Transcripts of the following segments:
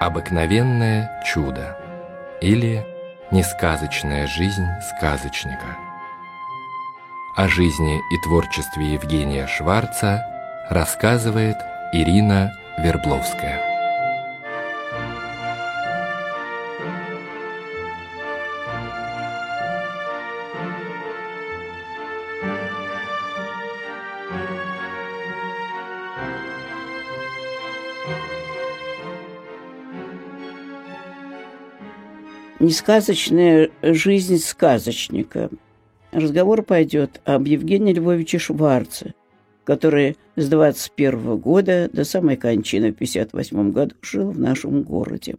Обыкновенное чудо или несказочная жизнь сказочника. О жизни и творчестве Евгения Шварца рассказывает Ирина Вербловская. Несказочная жизнь сказочника. Разговор пойдет об Евгении Львовиче Шварце, который с 21 года до самой кончины в 1958 году жил в нашем городе.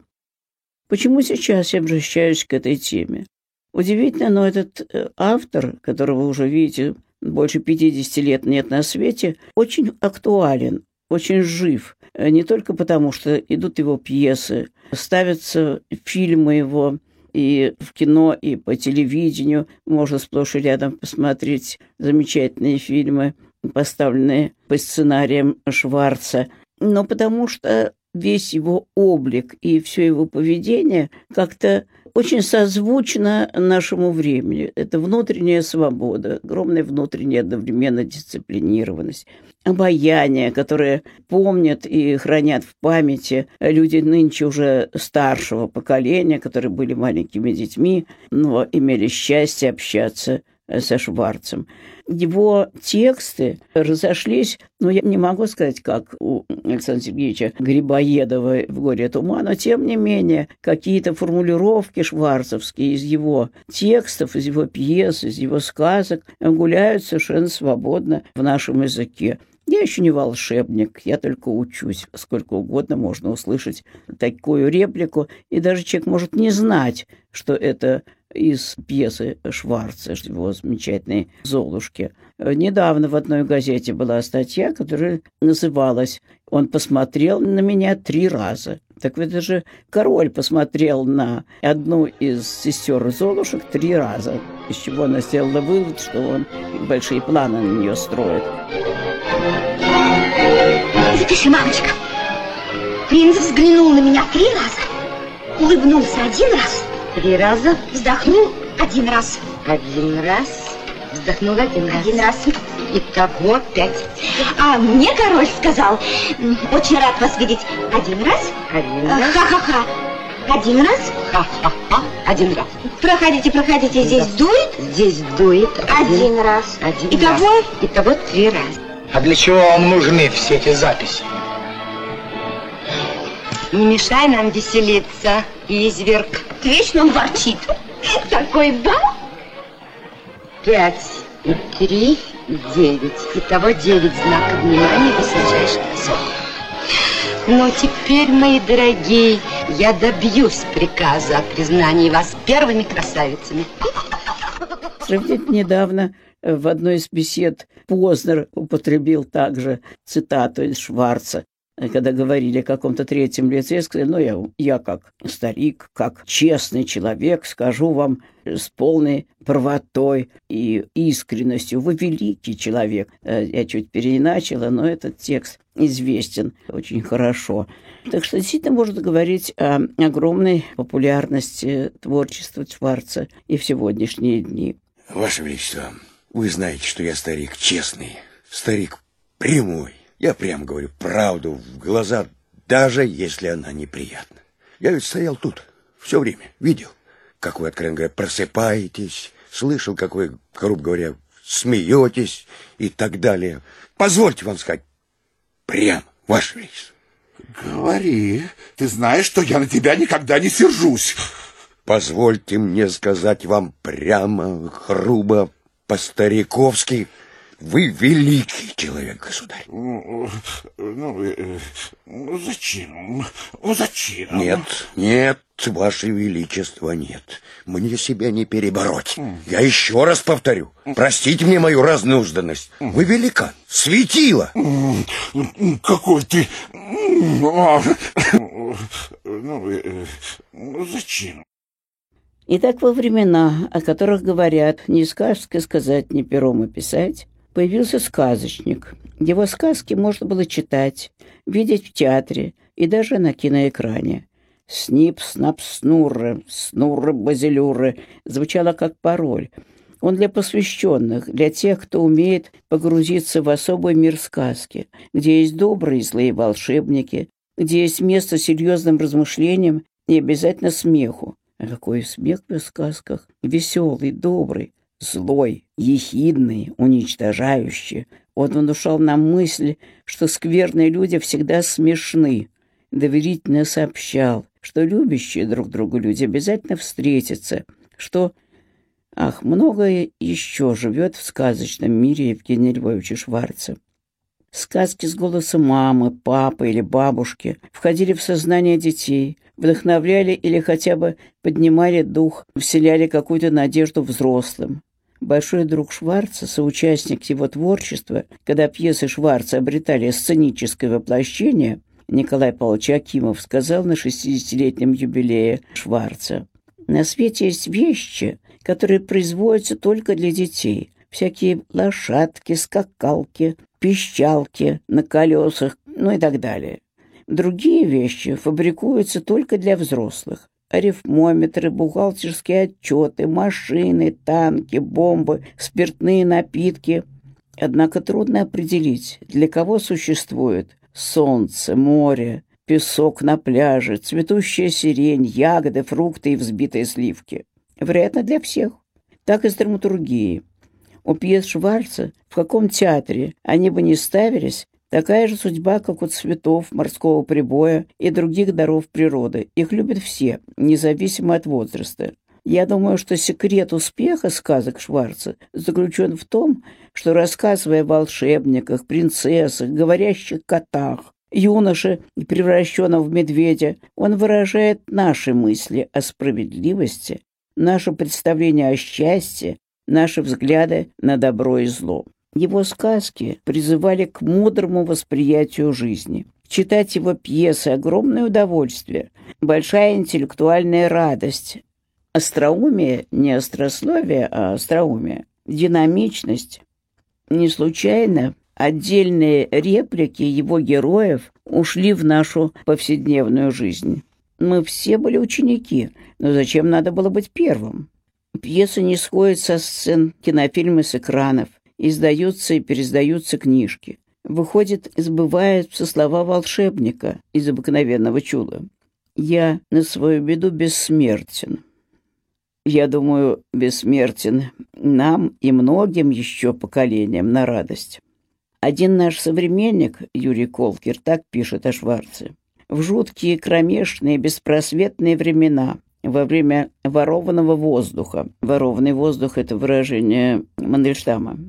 Почему сейчас я обращаюсь к этой теме? Удивительно, но этот автор, которого уже, видите, больше 50 лет нет на свете, очень актуален, очень жив. Не только потому, что идут его пьесы, ставятся фильмы его, и в кино, и по телевидению можно сплошь и рядом посмотреть замечательные фильмы, поставленные по сценариям Шварца. Но потому что весь его облик и все его поведение как-то очень созвучно нашему времени. Это внутренняя свобода, огромная внутренняя одновременно дисциплинированность, обаяние, которое помнят и хранят в памяти люди нынче уже старшего поколения, которые были маленькими детьми, но имели счастье общаться со Шварцем. Его тексты разошлись, но я не могу сказать, как у Александра Сергеевича Грибоедова в «Горе от ума», но тем не менее какие-то формулировки шварцевские из его текстов, из его пьес, из его сказок гуляют совершенно свободно в нашем языке. Я еще не волшебник, я только учусь. Сколько угодно можно услышать такую реплику, и даже человек может не знать, что это из пьесы Шварца, его замечательной «Золушки». Недавно в одной газете была статья, которая называлась «Он посмотрел на меня 3 раза». Так ведь даже король посмотрел на одну из сестер Золушек 3 раза, из чего она сделала вывод, что он большие планы на нее строит. Запиши, мамочка. Принц взглянул на меня 3 раза, улыбнулся 1 раз, 3 раза. Вздохнул 1 раз. 1 раз. Вздохнул 1 раз. 1 раз. Итого 5. А мне король сказал: очень рад вас видеть 1 раз. 1 раз. Ха-ха-ха. 1 раз. Ха-ха-ха. 1 раз. Проходите, проходите. Здесь дует. Здесь дует. 1 раз. 1 раз. Итого? Итого 3 раза. А для чего вам нужны все эти записи? Не мешай нам веселиться, изверг. Вечно он ворчит. Такой бал. 5 и 3 — 9. Итого 9 знаков внимания высочайшего высокого. Но теперь, мои дорогие, я добьюсь приказа о признании вас первыми красавицами. Сравнить недавно. В одной из бесед Познер употребил также цитату из Шварца, когда говорили о каком-то 3-м лице, сказали: ну, я как старик, как честный человек, скажу вам с полной правотой и искренностью: вы великий человек. Я чуть переиначила, но этот текст известен очень хорошо. Так что действительно можно говорить о огромной популярности творчества Шварца и в сегодняшние дни. Ваше Величество, вы знаете, что я старик честный, старик прямой. Я прямо говорю правду в глаза, даже если она неприятна. Я ведь стоял тут все время, видел, как вы, откровенно говоря, просыпаетесь, слышал, как вы, грубо говоря, смеетесь и так далее. Позвольте вам сказать прямо, Ваше Величество. Говори, ты знаешь, что я на тебя никогда не сержусь. Позвольте мне сказать вам прямо, грубо, по-стариковски: вы великий человек, государь. Ну, зачем? Зачем? Нет, нет, Ваше Величество, нет. Мне себя не перебороть. Я еще раз повторю. Простите мне мою разнужданность. Вы великан, светило. Какой ты... Зачем? Итак, во времена, о которых говорят «ни сказкой сказать, ни пером описать», появился сказочник. Его сказки можно было читать, видеть в театре и даже на киноэкране. «Снип-снап-снурры, снурры-базилюры» звучало как пароль. Он для посвященных, для тех, кто умеет погрузиться в особый мир сказки, где есть добрые и злые волшебники, где есть место серьезным размышлениям и обязательно смеху. А какой смех в сказках? Веселый, добрый, злой, ехидный, уничтожающий. Он внушал нам мысль, что скверные люди всегда смешны. Доверительно сообщал, что любящие друг друга люди обязательно встретятся, что... Ах, многое еще живет в сказочном мире Евгения Львовича Шварца. Сказки с голоса мамы, папы или бабушки входили в сознание детей, вдохновляли или хотя бы поднимали дух, вселяли какую-то надежду взрослым. Большой друг Шварца, соучастник его творчества, когда пьесы Шварца обретали сценическое воплощение, Николай Павлович Акимов сказал на 60-летнем юбилее Шварца: «На свете есть вещи, которые производятся только для детей. Всякие лошадки, скакалки, пищалки на колесах, ну и так далее. Другие вещи фабрикуются только для взрослых. Арифмометры, бухгалтерские отчеты, машины, танки, бомбы, спиртные напитки. Однако трудно определить, для кого существует солнце, море, песок на пляже, цветущая сирень, ягоды, фрукты и взбитые сливки. Вероятно, для всех. Так и с драматургией. У пьес Шварца, в каком театре они бы ни ставились, такая же судьба, как у цветов, морского прибоя и других даров природы. Их любят все, независимо от возраста. Я думаю, что секрет успеха сказок Шварца заключен в том, что, рассказывая о волшебниках, принцессах, говорящих котах, юноше, превращенном в медведя, он выражает наши мысли о справедливости, наше представление о счастье, наши взгляды на добро и зло». Его сказки призывали к мудрому восприятию жизни. Читать его пьесы – огромное удовольствие, большая интеллектуальная радость. Остроумие, не острословие, а остроумие, динамичность. Не случайно отдельные реплики его героев ушли в нашу повседневную жизнь. Мы все были ученики, но зачем надо было быть первым? Пьесы не сходят со сцен, кинофильмы с экранов, издаются и переиздаются книжки. Выходит, сбываются слова волшебника из «Обыкновенного чуда». «Я на свою беду бессмертен». Я думаю, бессмертен нам и многим еще поколениям на радость. Один наш современник, Юрий Колкер, так пишет о Шварце: «В жуткие, кромешные, беспросветные времена, во время ворованного воздуха». Ворованный воздух – это выражение Мандельштама.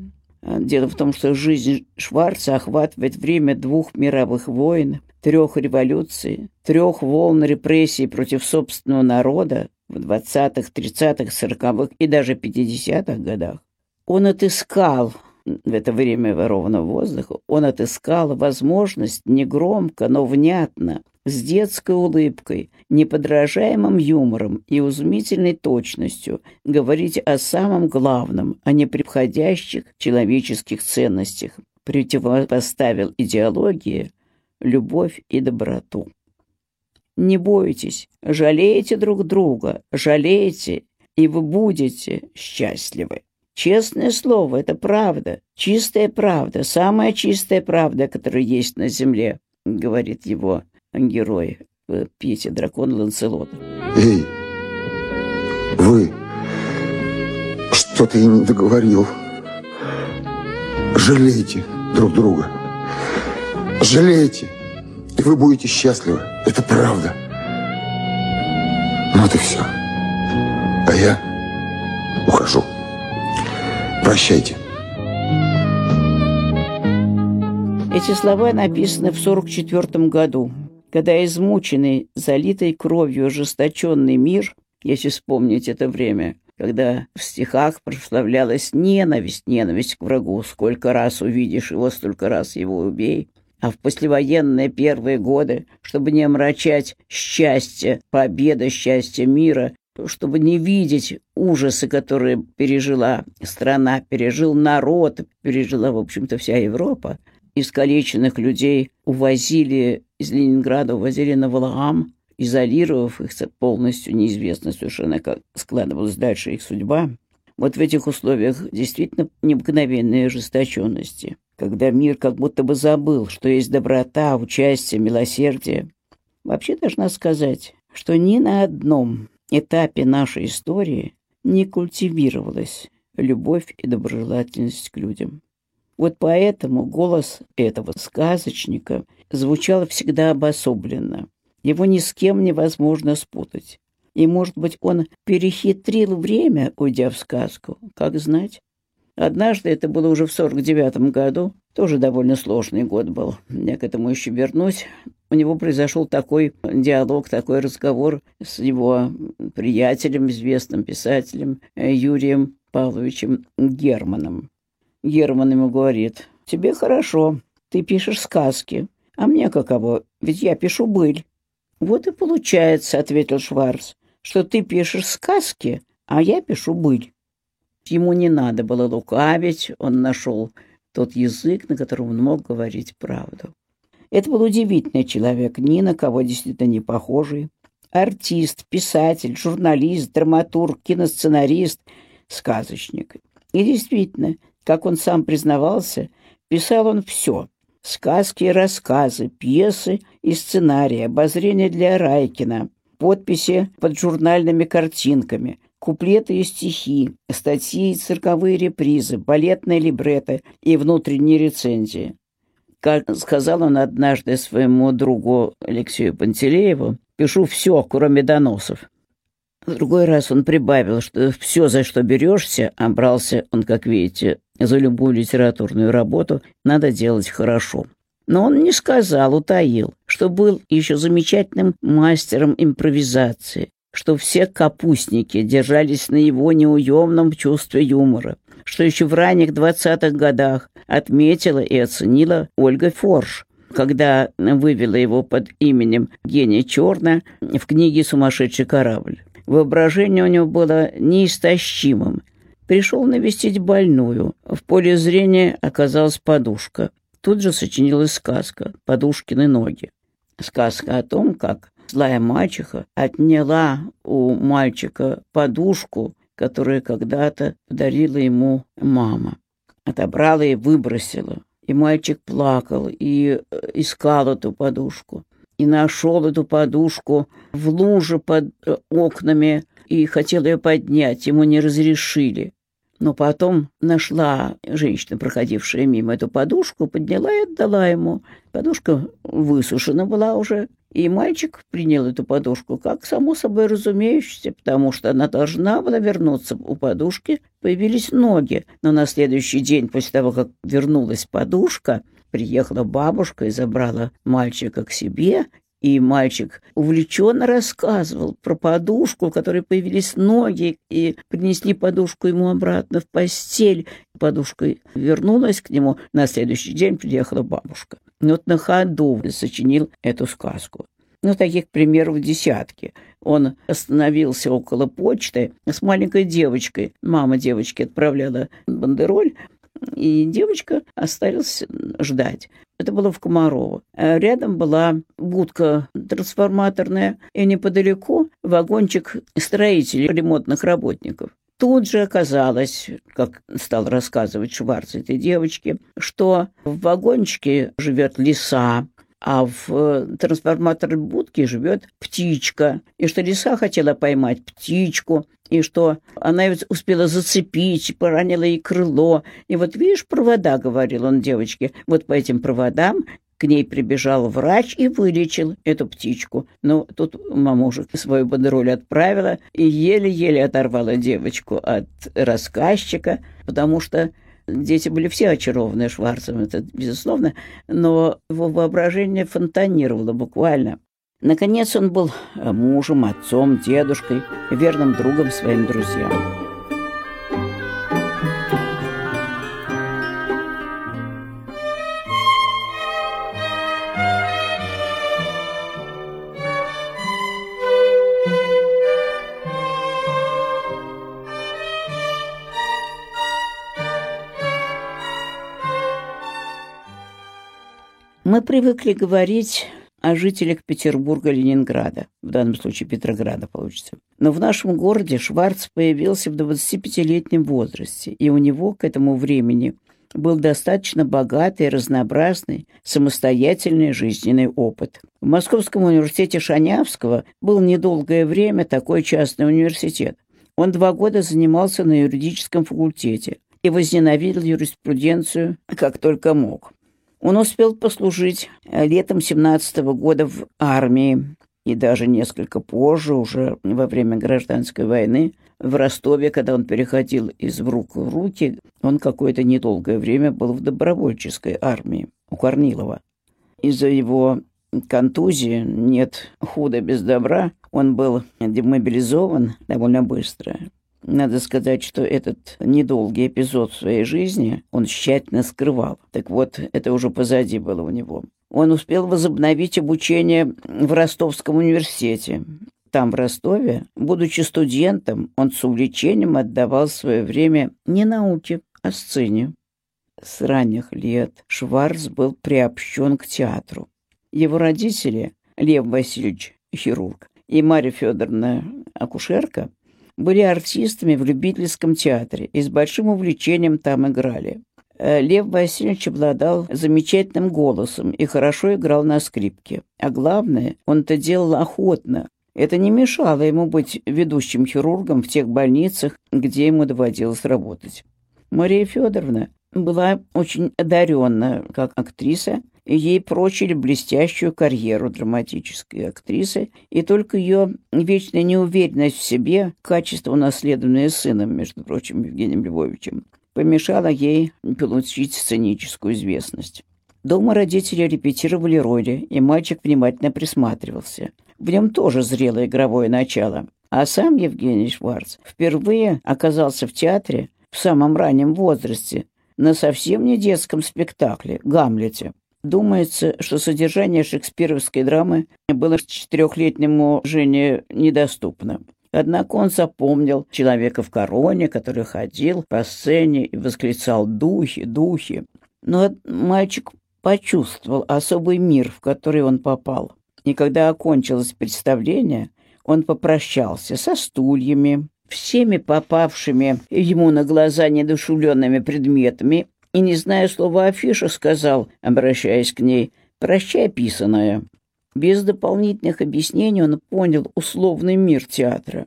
Дело в том, что жизнь Шварца охватывает время 2 мировых войн, 3 революций, 3 волн репрессий против собственного народа в 20-х, 30-х, 40-х и даже 50-х годах. Он отыскал в это время ворованного воздуха, он отыскал возможность негромко, но внятно, с детской улыбкой, неподражаемым юмором и изумительной точностью говорить о самом главном, о неприходящих человеческих ценностях, противопоставил идеологии любовь и доброту. «Не бойтесь, жалейте друг друга, жалейте, и вы будете счастливы». Честное слово, это правда, чистая правда, самая чистая правда, которая есть на земле, говорит его герой в пьесе «Дракон Ланселота». Эй, вы, что-то я не договорил. Жалейте друг друга, жалейте, и вы будете счастливы, это правда. Вот и все, а я ухожу. Прощайте. Эти слова написаны в 1944 году, когда измученный, залитый кровью ожесточенный мир, если вспомнить это время, когда в стихах прославлялась ненависть, ненависть к врагу, сколько раз увидишь его, столько раз его убей, а в послевоенные первые годы, чтобы не омрачать счастье, победа, счастье мира, чтобы не видеть ужасы, которые пережила страна, пережил народ, пережила, в общем-то, вся Европа. Искалеченных людей увозили из Ленинграда, увозили на Валаам. изолировав их полностью, неизвестно совершенно, как складывалась дальше их судьба. Вот в этих условиях действительно необыкновенной ожесточенности, когда мир как будто бы забыл, что есть доброта, участие, милосердие. Вообще должна сказать, что ни на одном этапе нашей истории не культивировалась любовь и доброжелательность к людям. Вот поэтому голос этого сказочника звучал всегда обособленно. Его ни с кем невозможно спутать. И, может быть, он перехитрил время, уйдя в сказку, как знать. Однажды, это было уже в 49-м году, тоже довольно сложный год был, я к этому еще вернусь, у него произошел такой диалог, такой разговор с его приятелем, известным писателем Юрием Павловичем Германом. Герман ему говорит: «Тебе хорошо, ты пишешь сказки, а мне каково, ведь я пишу быль». «Вот и получается, — ответил Шварц, — что ты пишешь сказки, а я пишу быль». Ему не надо было лукавить, он нашел тот язык, на котором он мог говорить правду. Это был удивительный человек, ни на кого действительно не похожий. Артист, писатель, журналист, драматург, киносценарист, сказочник. И действительно, как он сам признавался, писал он все. Сказки и рассказы, пьесы и сценарии, обозрения для Райкина, подписи под журнальными картинками, куплеты и стихи, статьи и цирковые репризы, балетные либретто и внутренние рецензии. Как сказал он однажды своему другу Алексею Пантелееву: «Пишу все, кроме доносов». В другой раз он прибавил, что все, за что берешься, а брался он, как видите, за любую литературную работу, надо делать хорошо. Но он не сказал, утаил, что был еще замечательным мастером импровизации, что все капустники держались на его неуемном чувстве юмора, что еще в ранних 20-х годах отметила и оценила Ольга Форш, когда вывела его под именем Гения Черна в книге «Сумасшедший корабль». Воображение у него было неистощимым. Пришел навестить больную. В поле зрения оказалась подушка. Тут же сочинилась сказка «Подушкины ноги». Сказка о том, как злая мачеха отняла у мальчика подушку, которую когда-то подарила ему мама. Отобрала и выбросила. И мальчик плакал, и искал эту подушку. И нашел эту подушку в луже под окнами, и хотел ее поднять, ему не разрешили. Но потом нашла женщина, проходившая мимо, эту подушку, подняла и отдала ему. Подушка высушена была уже, и мальчик принял эту подушку как само собой разумеющееся, потому что она должна была вернуться. У подушки появились ноги, но на следующий день, после того, как вернулась подушка, приехала бабушка и забрала мальчика к себе, и мальчик увлеченно рассказывал про подушку, в которой появились ноги, и принесли подушку ему обратно в постель. Подушка вернулась к нему, на следующий день приехала бабушка. И вот на ходу сочинил эту сказку. Ну, таких примеров десятки. Он остановился около почты с маленькой девочкой. Мама девочки отправляла бандероль, и девочка осталась ждать. Это было в Комарово. Рядом была будка трансформаторная, и неподалеку вагончик строителей, ремонтных работников. Тут же оказалось, как стал рассказывать Шварц этой девочке, что в вагончике живет лиса, а в трансформаторной будке живет птичка, и что лиса хотела поймать птичку, и что она ведь успела зацепить, поранила ей крыло. И вот видишь провода, говорил он девочке, вот по этим проводам к ней прибежал врач и вылечил эту птичку. Но тут мама уже свою бандероль отправила и еле-еле оторвала девочку от рассказчика, потому что дети были все очарованы Шварцем, это безусловно, но его воображение фонтанировало буквально. Наконец он был мужем, отцом, дедушкой, верным другом своим друзьям. Мы привыкли говорить о жителях Петербурга, Ленинграда, в данном случае Петрограда получится. Но в нашем городе Шварц появился в 25-летнем возрасте, и у него к этому времени был достаточно богатый, разнообразный, самостоятельный жизненный опыт. В Московском университете Шанявского был недолгое время такой частный университет. Он 2 года занимался на юридическом факультете и возненавидел юриспруденцию как только мог. Он успел послужить летом 1917 года в армии и даже несколько позже, уже во время гражданской войны, в Ростове, когда он переходил из рук в руки, он какое-то недолгое время был в добровольческой армии у Корнилова. Из-за его контузии «нет худа без добра», он был демобилизован довольно быстро. Надо сказать, что этот недолгий эпизод в своей жизни он тщательно скрывал. Так вот, это уже позади было у него. Он успел возобновить обучение в Ростовском университете. Там, в Ростове, будучи студентом, он с увлечением отдавал свое время не науке, а сцене. С ранних лет Шварц был приобщен к театру. Его родители, Лев Васильевич, хирург, и Мария Федоровна, акушерка, были артистами в любительском театре и с большим увлечением там играли. Лев Васильевич обладал замечательным голосом и хорошо играл на скрипке. А главное, он это делал охотно. Это не мешало ему быть ведущим хирургом в тех больницах, где ему доводилось работать. Мария Федоровна была очень одаренна как актриса, и ей прочили блестящую карьеру драматической актрисы, и только ее вечная неуверенность в себе, качество, унаследованное сыном, между прочим, Евгением Львовичем, помешало ей получить сценическую известность. Дома родители репетировали роли, и мальчик внимательно присматривался. В нем тоже зрело игровое начало. А сам Евгений Шварц впервые оказался в театре в самом раннем возрасте на совсем не детском спектакле «Гамлете». Думается, что содержание шекспировской драмы было 4-летнему Жене недоступно. Однако он запомнил человека в короне, который ходил по сцене и восклицал «Духи, духи!». Но мальчик почувствовал особый мир, в который он попал. И когда окончилось представление, он попрощался со стульями, всеми попавшими ему на глаза недушевленными предметами, и, не зная слова афиша, сказал, обращаясь к ней, «Прощай, писаное». Без дополнительных объяснений он понял условный мир театра.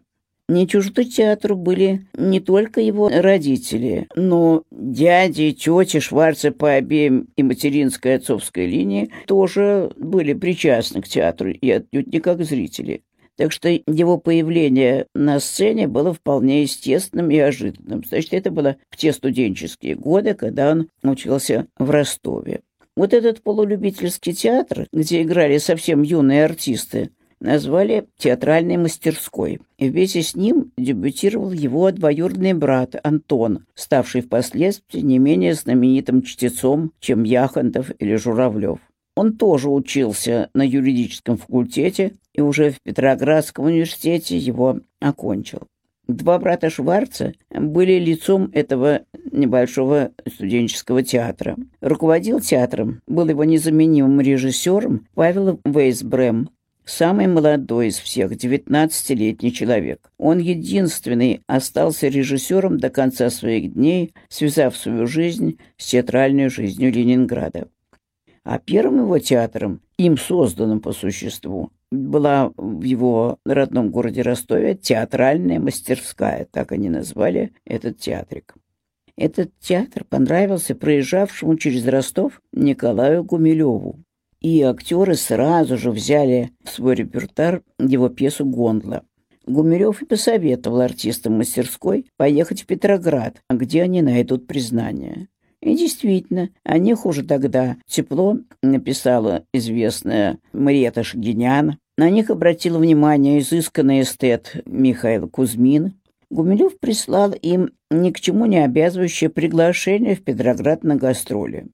Не чужды театру были не только его родители, но дяди и тети Шварца по обеим и материнской, и отцовской линии тоже были причастны к театру и отнюдь не как зрители. Так что его появление на сцене было вполне естественным и ожиданным. Значит, это было в те студенческие годы, когда он учился в Ростове. Вот этот полулюбительский театр, где играли совсем юные артисты, назвали театральной мастерской. И вместе с ним дебютировал его двоюродный брат Антон, ставший впоследствии не менее знаменитым чтецом, чем Яхонтов или Журавлев. Он тоже учился на юридическом факультете и уже в Петроградском университете его окончил. Два брата Шварца были лицом этого небольшого студенческого театра. Руководил театром, был его незаменимым режиссером Павел Вейсбрем, самый молодой из всех, 19-летний человек. Он единственный остался режиссером до конца своих дней, связав свою жизнь с театральной жизнью Ленинграда. А первым его театром, им созданным по существу, была в его родном городе Ростове театральная мастерская, так они назвали этот театрик. Этот театр понравился проезжавшему через Ростов Николаю Гумилёву, и актеры сразу же взяли в свой репертуар его пьесу «Гондла». Гумилёв и посоветовал артистам мастерской поехать в Петроград, где они найдут признание. И действительно, о них уже тогда тепло написала известная Мария Ташгинян. На них обратил внимание изысканный эстет Михаил Кузьмин. Гумилёв прислал им ни к чему не обязывающее приглашение в Петроград на гастроли.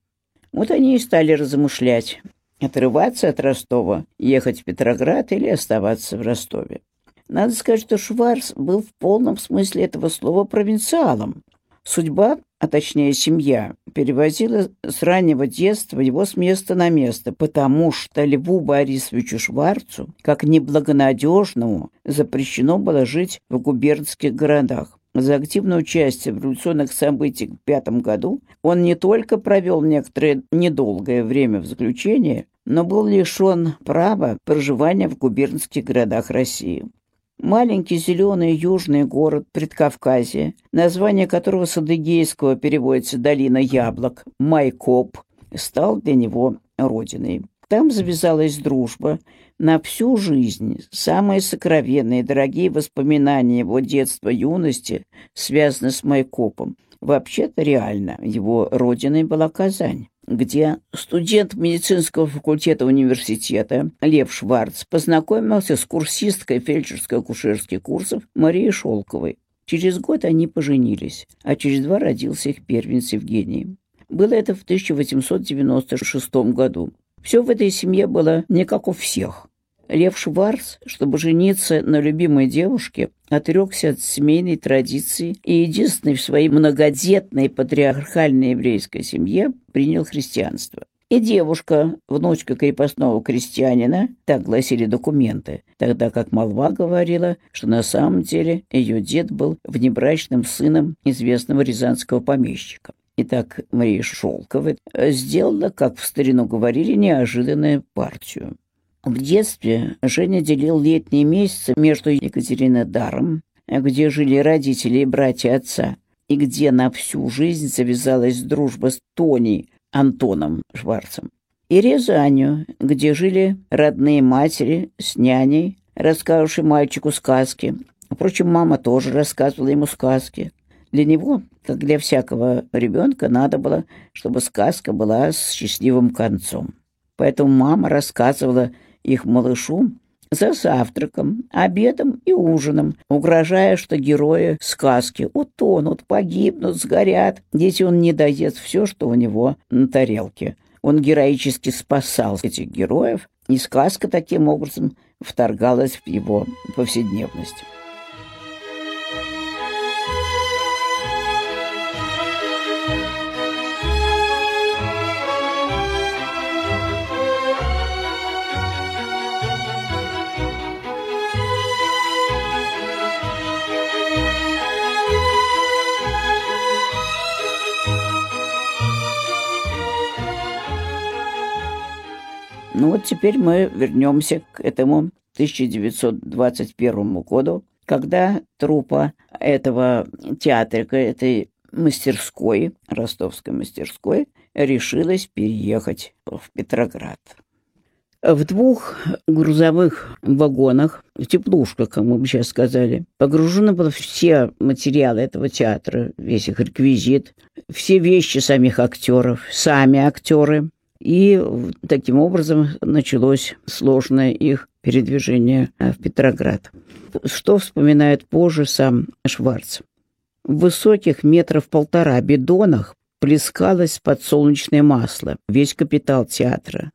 Вот они и стали размышлять, отрываться от Ростова, ехать в Петроград или оставаться в Ростове. Надо сказать, что Шварц был в полном смысле этого слова провинциалом. Судьба а точнее семья, перевозила с раннего детства его с места на место, потому что Льву Борисовичу Шварцу, как неблагонадежному, запрещено было жить в губернских городах. За активное участие в революционных событиях в 5 году он не только провел некоторое недолгое время в заключении, но был лишен права проживания в губернских городах России. Маленький зеленый южный город Предкавказья, название которого с адыгейского переводится «Долина яблок», Майкоп, стал для него родиной. Там завязалась дружба на всю жизнь. Самые сокровенные и дорогие воспоминания его детства, юности связаны с Майкопом. Вообще-то реально его родиной была Казань, где студент медицинского факультета университета Лев Шварц познакомился с курсисткой фельдшерско-акушерских курсов Марией Шёлковой. Через год они поженились, а через 2 родился их первенец Евгений. Было это в 1896 году. Все в этой семье было не как у всех. Лев Шварц, чтобы жениться на любимой девушке, отрекся от семейной традиции и единственной в своей многодетной патриархальной еврейской семье принял христианство. И девушка, внучка крепостного крестьянина, так гласили документы, тогда как молва говорила, что на самом деле ее дед был внебрачным сыном известного рязанского помещика. Итак, Мария Шёлкова сделала, как в старину говорили, неожиданную партию. В детстве Женя делил летние месяцы между Екатеринодаром, где жили родители и братья отца, и где на всю жизнь завязалась дружба с Тоней Антоном Шварцем, и Рязанью, где жили родные матери с няней, рассказывавшей мальчику сказки. Впрочем, мама тоже рассказывала ему сказки. Для него, как для всякого ребенка, надо было, чтобы сказка была с счастливым концом. Поэтому мама рассказывала их малышу за завтраком, обедом и ужином, угрожая, что герои сказки утонут, погибнут, сгорят, если он не доест все, что у него на тарелке. Он героически спасал этих героев, и сказка таким образом вторгалась в его повседневность. Ну вот теперь мы вернемся к этому 1921 году, когда труппа этого театрика, этой мастерской, ростовской мастерской, решилась переехать в Петроград. В 2 грузовых вагонах, теплушках, как мы бы сейчас сказали, погружены были все материалы этого театра, весь их реквизит, все вещи самих актеров, сами актеры. И таким образом началось сложное их передвижение в Петроград. Что вспоминает позже сам Шварц. В высоких 1,5 метра бидонах плескалось подсолнечное масло, весь капитал театра.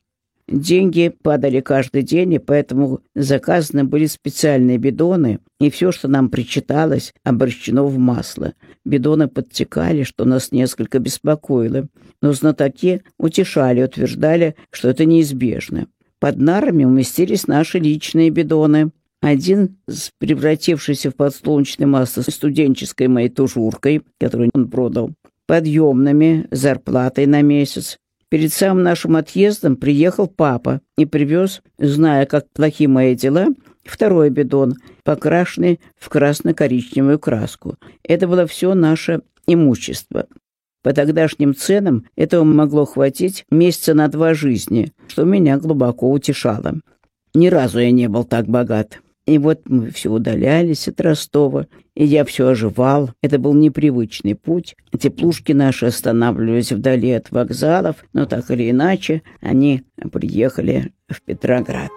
Деньги падали каждый день, и поэтому заказаны были специальные бидоны, и все, что нам причиталось, обращено в масло. Бидоны подтекали, что нас несколько беспокоило, но знатоки утешали, утверждали, что это неизбежно. Под нарами уместились наши личные бидоны. Один, превратившийся в подсолнечное масло студенческой моей тужуркой, которую он продал, подъемными, зарплатой на месяц. Перед самым нашим отъездом приехал папа и привез, зная, как плохи мои дела, 2 бидон, покрашенный в красно-коричневую краску. Это было все наше имущество. По тогдашним ценам этого могло хватить месяца на 2 жизни, что меня глубоко утешало. Ни разу я не был так богат. И вот мы все удалялись от Ростова, и я все оживал. Это был непривычный путь. Теплушки наши останавливались вдали от вокзалов, но так или иначе они приехали в Петроград.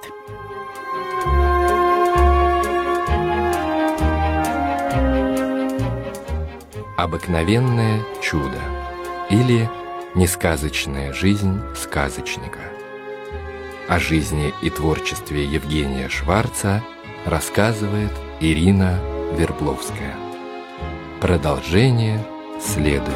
Обыкновенное чудо или несказочная жизнь сказочника. О жизни и творчестве Евгения Шварца рассказывает Ирина Вербловская. Продолжение следует.